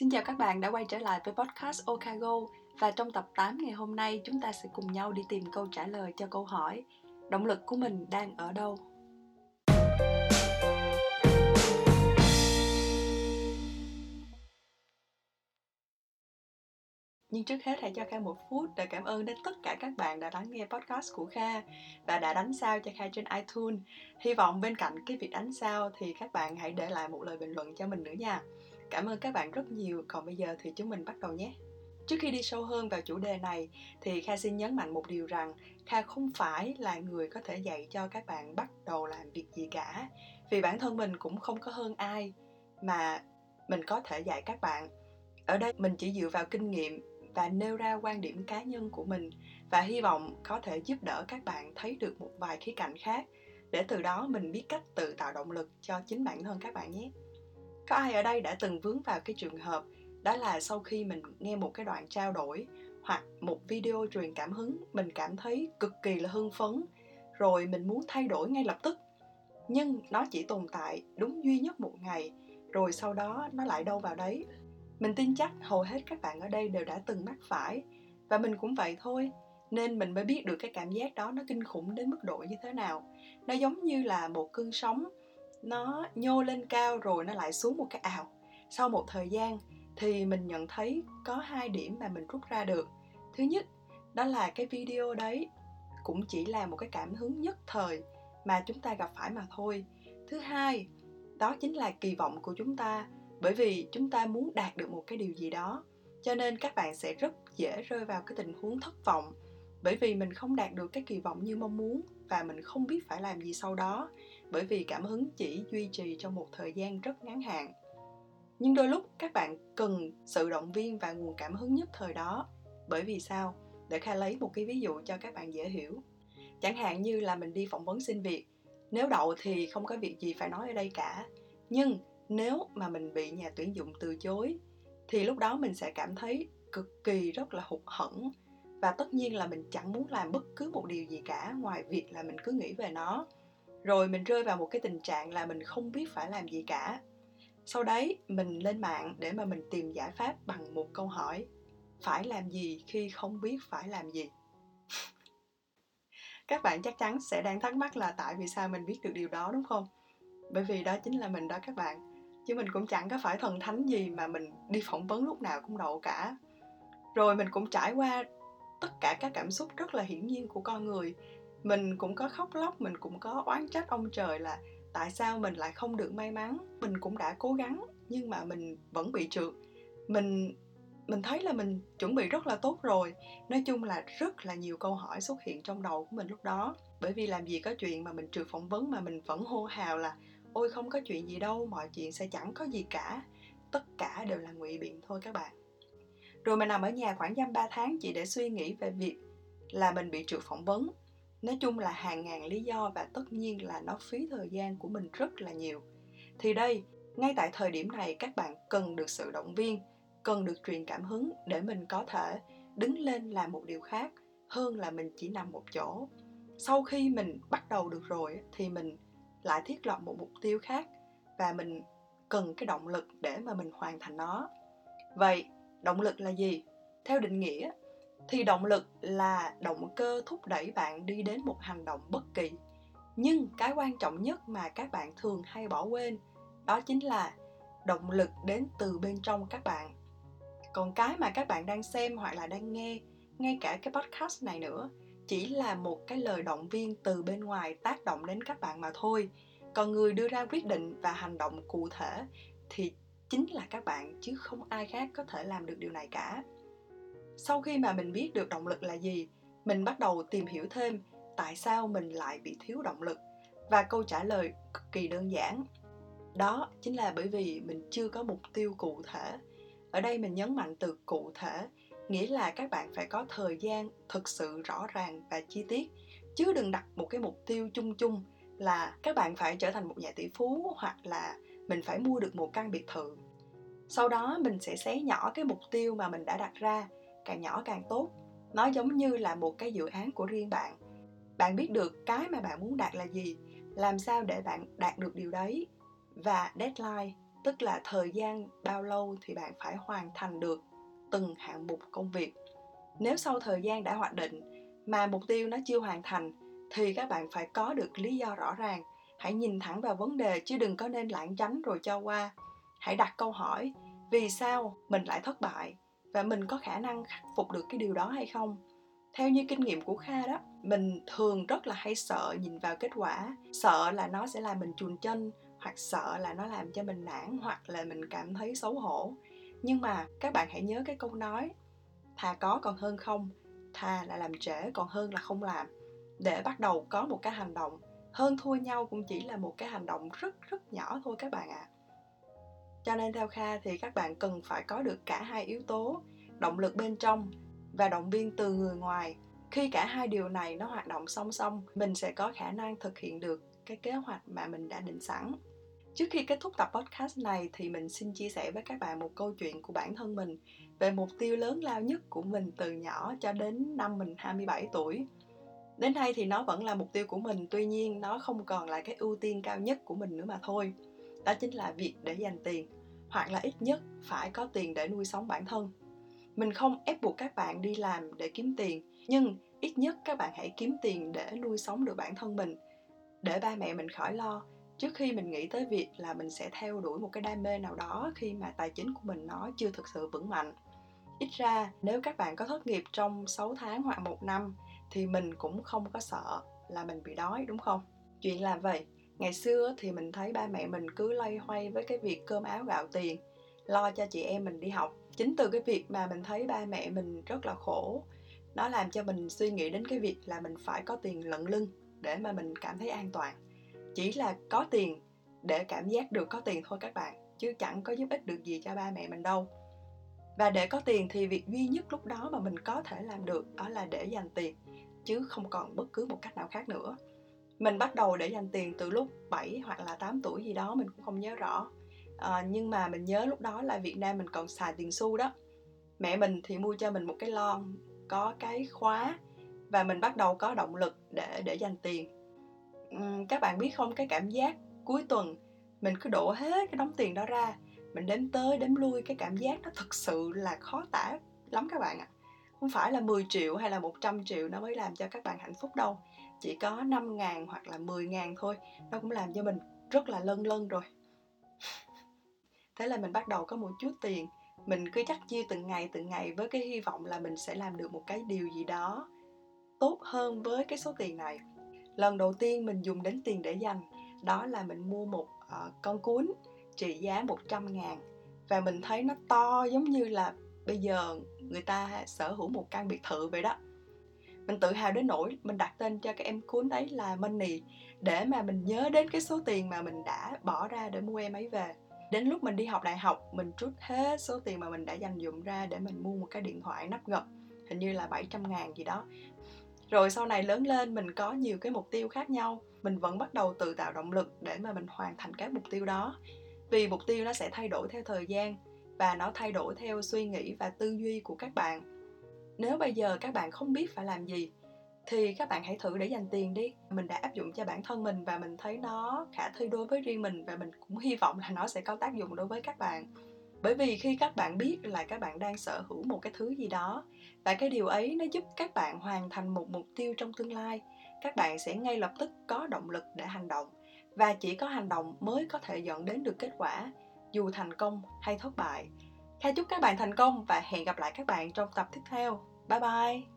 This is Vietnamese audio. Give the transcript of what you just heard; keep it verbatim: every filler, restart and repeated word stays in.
Xin chào các bạn đã quay trở lại với podcast Okago. Và trong tập tám ngày hôm nay, chúng ta sẽ cùng nhau đi tìm câu trả lời cho câu hỏi: động lực của mình đang ở đâu? Nhưng trước hết hãy cho Kha một phút để cảm ơn đến tất cả các bạn đã lắng nghe podcast của Kha và đã đánh sao cho Kha trên iTunes. Hy vọng bên cạnh cái việc đánh sao thì các bạn hãy để lại một lời bình luận cho mình nữa nha. Cảm ơn các bạn rất nhiều, còn bây giờ thì chúng mình bắt đầu nhé. Trước khi đi sâu hơn vào chủ đề này thì Kha xin nhấn mạnh một điều rằng Kha không phải là người có thể dạy cho các bạn bắt đầu làm việc gì cả. Vì bản thân mình cũng không có hơn ai mà mình có thể dạy các bạn. Ở đây mình chỉ dựa vào kinh nghiệm và nêu ra quan điểm cá nhân của mình và hy vọng có thể giúp đỡ các bạn thấy được một vài khía cạnh khác để từ đó mình biết cách tự tạo động lực cho chính bản thân các bạn nhé. Có ai ở đây đã từng vướng vào cái trường hợp đó là sau khi mình nghe một cái đoạn trao đổi hoặc một video truyền cảm hứng, mình cảm thấy cực kỳ là hưng phấn, rồi mình muốn thay đổi ngay lập tức. Nhưng nó chỉ tồn tại đúng duy nhất một ngày, rồi sau đó nó lại đâu vào đấy. Mình tin chắc hầu hết các bạn ở đây đều đã từng mắc phải, và mình cũng vậy thôi, nên mình mới biết được cái cảm giác đó nó kinh khủng đến mức độ như thế nào. Nó giống như là một cơn sóng, nó nhô lên cao rồi nó lại xuống một cái ào. Sau một thời gian thì mình nhận thấy có hai điểm mà mình rút ra được. Thứ nhất, đó là cái video đấy cũng chỉ là một cái cảm hứng nhất thời mà chúng ta gặp phải mà thôi. Thứ hai, đó chính là kỳ vọng của chúng ta, bởi vì chúng ta muốn đạt được một cái điều gì đó, cho nên các bạn sẽ rất dễ rơi vào cái tình huống thất vọng, bởi vì mình không đạt được cái kỳ vọng như mong muốn và mình không biết phải làm gì sau đó, bởi vì cảm hứng chỉ duy trì trong một thời gian rất ngắn hạn. Nhưng đôi lúc các bạn cần sự động viên và nguồn cảm hứng nhất thời đó. Bởi vì sao? Để Kha lấy một cái ví dụ cho các bạn dễ hiểu. Chẳng hạn như là mình đi phỏng vấn xin việc. Nếu đậu thì không có việc gì phải nói ở đây cả. Nhưng nếu mà mình bị nhà tuyển dụng từ chối thì lúc đó mình sẽ cảm thấy cực kỳ rất là hụt hẫng. Và tất nhiên là mình chẳng muốn làm bất cứ một điều gì cả ngoài việc là mình cứ nghĩ về nó. Rồi mình rơi vào một cái tình trạng là mình không biết phải làm gì cả. Sau đấy, mình lên mạng để mà mình tìm giải pháp bằng một câu hỏi: phải làm gì khi không biết phải làm gì? Các bạn chắc chắn sẽ đang thắc mắc là tại vì sao mình biết được điều đó, đúng không? Bởi vì đó chính là mình đó các bạn. Chứ mình cũng chẳng có phải thần thánh gì mà mình đi phỏng vấn lúc nào cũng đậu cả. Rồi mình cũng trải qua tất cả các cảm xúc rất là hiển nhiên của con người. Mình cũng có khóc lóc, mình cũng có oán trách ông trời là tại sao mình lại không được may mắn. Mình cũng đã cố gắng nhưng mà mình vẫn bị trượt. Mình mình thấy là mình chuẩn bị rất là tốt rồi. Nói chung là rất là nhiều câu hỏi xuất hiện trong đầu của mình lúc đó. Bởi vì làm gì có chuyện mà mình trượt phỏng vấn mà mình vẫn hô hào là ôi không có chuyện gì đâu, mọi chuyện sẽ chẳng có gì cả. Tất cả đều là ngụy biện thôi các bạn. Rồi mình nằm ở nhà khoảng dăm ba tháng chỉ để suy nghĩ về việc là mình bị trượt phỏng vấn. Nói chung là hàng ngàn lý do và tất nhiên là nó phí thời gian của mình rất là nhiều. Thì đây, ngay tại thời điểm này các bạn cần được sự động viên, cần được truyền cảm hứng để mình có thể đứng lên làm một điều khác hơn là mình chỉ nằm một chỗ. Sau khi mình bắt đầu được rồi thì mình lại thiết lập một mục tiêu khác và mình cần cái động lực để mà mình hoàn thành nó. Vậy, động lực là gì? Theo định nghĩa, thì động lực là động cơ thúc đẩy bạn đi đến một hành động bất kỳ. Nhưng cái quan trọng nhất mà các bạn thường hay bỏ quên, đó chính là động lực đến từ bên trong các bạn. Còn cái mà các bạn đang xem hoặc là đang nghe, ngay cả cái podcast này nữa, chỉ là một cái lời động viên từ bên ngoài tác động đến các bạn mà thôi. Còn người đưa ra quyết định và hành động cụ thể thì chính là các bạn, chứ không ai khác có thể làm được điều này cả. Sau khi mà mình biết được động lực là gì, mình bắt đầu tìm hiểu thêm tại sao mình lại bị thiếu động lực. Và câu trả lời cực kỳ đơn giản. Đó chính là bởi vì mình chưa có mục tiêu cụ thể. Ở đây mình nhấn mạnh từ cụ thể, nghĩa là các bạn phải có thời gian thực sự rõ ràng và chi tiết. Chứ đừng đặt một cái mục tiêu chung chung là các bạn phải trở thành một nhà tỷ phú hoặc là mình phải mua được một căn biệt thự. Sau đó mình sẽ xé nhỏ cái mục tiêu mà mình đã đặt ra. Càng nhỏ càng tốt. Nó giống như là một cái dự án của riêng bạn. Bạn biết được cái mà bạn muốn đạt là gì, làm sao để bạn đạt được điều đấy, và deadline tức là thời gian bao lâu thì bạn phải hoàn thành được từng hạng mục công việc. Nếu sau thời gian đã hoạch định mà mục tiêu nó chưa hoàn thành thì các bạn phải có được lý do rõ ràng. Hãy nhìn thẳng vào vấn đề chứ đừng có nên lảng tránh rồi cho qua. Hãy đặt câu hỏi vì sao mình lại thất bại và mình có khả năng khắc phục được cái điều đó hay không. Theo như kinh nghiệm của Kha đó, mình thường rất là hay sợ nhìn vào kết quả, sợ là nó sẽ làm mình chùn chân, hoặc sợ là nó làm cho mình nản, hoặc là mình cảm thấy xấu hổ. Nhưng mà các bạn hãy nhớ cái câu nói thà có còn hơn không, thà là làm trễ còn hơn là không làm, để bắt đầu có một cái hành động. Hơn thua nhau cũng chỉ là một cái hành động rất rất nhỏ thôi các bạn ạ. À. Cho nên theo Kha thì các bạn cần phải có được cả hai yếu tố, động lực bên trong và động viên từ người ngoài. Khi cả hai điều này nó hoạt động song song, mình sẽ có khả năng thực hiện được cái kế hoạch mà mình đã định sẵn. Trước khi kết thúc tập podcast này thì mình xin chia sẻ với các bạn một câu chuyện của bản thân mình về mục tiêu lớn lao nhất của mình từ nhỏ cho đến năm mình hai mươi bảy tuổi. Đến nay thì nó vẫn là mục tiêu của mình, tuy nhiên nó không còn là cái ưu tiên cao nhất của mình nữa mà thôi. Đó chính là việc để dành tiền, hoặc là ít nhất phải có tiền để nuôi sống bản thân. Mình không ép buộc các bạn đi làm để kiếm tiền, nhưng ít nhất các bạn hãy kiếm tiền để nuôi sống được bản thân mình, để ba mẹ mình khỏi lo, trước khi mình nghĩ tới việc là mình sẽ theo đuổi một cái đam mê nào đó khi mà tài chính của mình nó chưa thực sự vững mạnh. Ít ra nếu các bạn có thất nghiệp trong sáu tháng hoặc một năm thì mình cũng không có sợ là mình bị đói, đúng không? Chuyện là vậy, ngày xưa thì mình thấy ba mẹ mình cứ loay hoay với cái việc cơm áo gạo tiền, lo cho chị em mình đi học. Chính từ cái việc mà mình thấy ba mẹ mình rất là khổ, nó làm cho mình suy nghĩ đến cái việc là mình phải có tiền lận lưng để mà mình cảm thấy an toàn. Chỉ là có tiền để cảm giác được có tiền thôi các bạn, chứ chẳng có giúp ích được gì cho ba mẹ mình đâu. Và để có tiền thì việc duy nhất lúc đó mà mình có thể làm được đó là để dành tiền, chứ không còn bất cứ một cách nào khác nữa. Mình bắt đầu để dành tiền từ lúc bảy hoặc là tám tuổi gì đó, mình cũng không nhớ rõ. À, nhưng mà mình nhớ lúc đó là Việt Nam mình còn xài tiền xu đó. Mẹ mình thì mua cho mình một cái lon, có cái khóa, và mình bắt đầu có động lực để, để dành tiền. Uhm, các bạn biết không, cái cảm giác cuối tuần mình cứ đổ hết cái đống tiền đó ra, mình đếm tới đếm lui, cái cảm giác nó thực sự là khó tả lắm các bạn ạ. Không phải là mười triệu hay là một trăm triệu nó mới làm cho các bạn hạnh phúc đâu. Chỉ có năm ngàn hoặc là mười ngàn thôi, nó cũng làm cho mình rất là lâng lâng rồi. Thế là mình bắt đầu có một chút tiền, mình cứ chắt chia từng ngày từng ngày với cái hy vọng là mình sẽ làm được một cái điều gì đó tốt hơn với cái số tiền này. Lần đầu tiên mình dùng đến tiền để dành, đó là mình mua một uh, con cuốn trị giá một trăm ngàn. Và mình thấy nó to giống như là bây giờ người ta sở hữu một căn biệt thự vậy đó. Mình tự hào đến nỗi mình đặt tên cho cái em cuốn đấy là Money, để mà mình nhớ đến cái số tiền mà mình đã bỏ ra để mua em ấy về. Đến lúc mình đi học đại học, mình trút hết số tiền mà mình đã dành dụm ra để mình mua một cái điện thoại nắp gập, hình như là bảy trăm ngàn gì đó. Rồi sau này lớn lên, mình có nhiều cái mục tiêu khác nhau, mình vẫn bắt đầu tự tạo động lực để mà mình hoàn thành các mục tiêu đó. Vì mục tiêu nó sẽ thay đổi theo thời gian, và nó thay đổi theo suy nghĩ và tư duy của các bạn. Nếu bây giờ các bạn không biết phải làm gì, thì các bạn hãy thử để dành tiền đi. Mình đã áp dụng cho bản thân mình và mình thấy nó khả thi đối với riêng mình, và mình cũng hy vọng là nó sẽ có tác dụng đối với các bạn. Bởi vì khi các bạn biết là các bạn đang sở hữu một cái thứ gì đó, và cái điều ấy nó giúp các bạn hoàn thành một mục tiêu trong tương lai, các bạn sẽ ngay lập tức có động lực để hành động. Và chỉ có hành động mới có thể dẫn đến được kết quả, dù thành công hay thất bại. Kha chúc các bạn thành công và hẹn gặp lại các bạn trong tập tiếp theo. Bye bye!